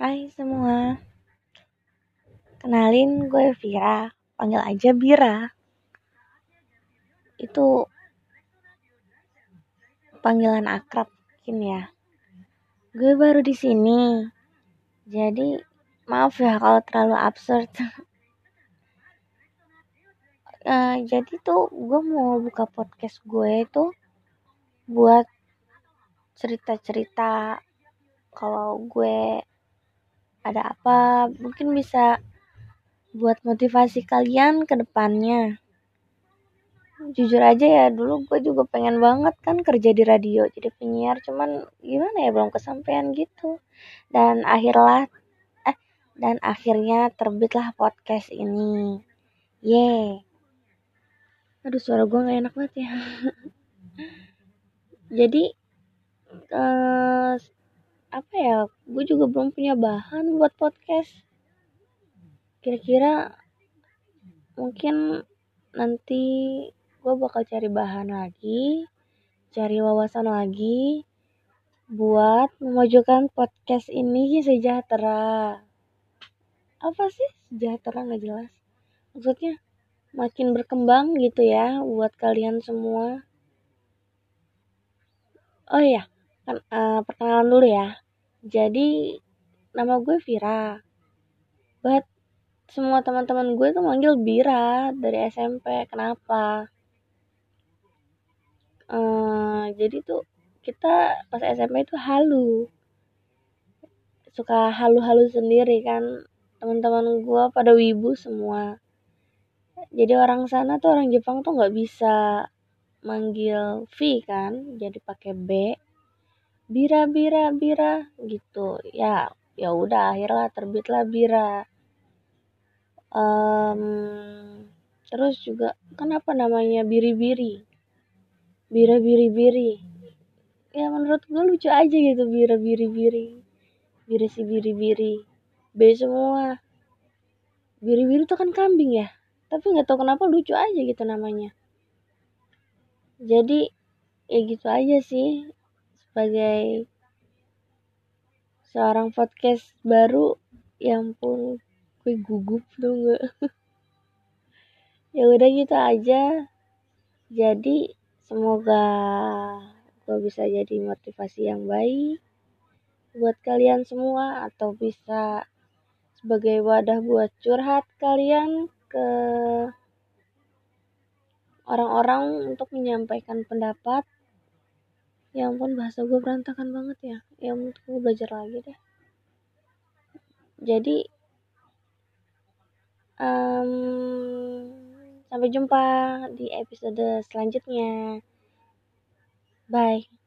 Hai semua, kenalin gue Vira, panggil aja Vira. Itu panggilan akrab mungkin ya. Gue baru di sini, jadi maaf ya kalau terlalu absurd. Jadi tuh gue mau buka podcast gue itu buat cerita-cerita kalau gue ada apa, mungkin bisa buat motivasi kalian ke depannya. Jujur aja ya, dulu gue juga pengen banget kan kerja di radio, jadi penyiar, cuman gimana ya, belum kesampaian gitu. Dan akhirnya terbitlah podcast ini. Yeay. Aduh, suara gue gak enak banget ya. Jadi apa ya, gue juga belum punya bahan buat podcast. Kira-kira mungkin nanti gue bakal cari bahan lagi, cari wawasan lagi buat memajukan podcast ini sejahtera. Apa sih sejahtera, gak jelas. Maksudnya makin berkembang gitu ya buat kalian semua. Oh iya, perkenalan dulu ya. Jadi nama gue Vira, but semua teman-teman gue tuh manggil Vira dari SMP. Kenapa? Jadi tuh kita pas SMP itu halu, suka halu-halu sendiri kan. Teman-teman gue pada wibu semua. Jadi orang sana tuh, orang Jepang tuh nggak bisa manggil V kan, jadi pakai B. Vira gitu ya. Ya udah, akhirnya terbitlah Vira. Terus juga kenapa namanya biri-biri, Vira biri-biri ya, menurut gue lucu aja gitu. Vira biri-biri, Vira si biri-biri, B semua. Biri-biri tuh kan kambing ya, tapi nggak tahu kenapa lucu aja gitu namanya. Jadi ya gitu aja sih. Sebagai seorang podcast baru, ya ampun, gue gugup dong. Ya udah gitu aja. Jadi semoga gue bisa jadi motivasi yang baik buat kalian semua, atau bisa sebagai wadah buat curhat kalian ke orang-orang untuk menyampaikan pendapat. Ya ampun, bahasa gue berantakan banget ya. Ya ampun, gue belajar lagi deh. Jadi sampai jumpa di episode selanjutnya. Bye.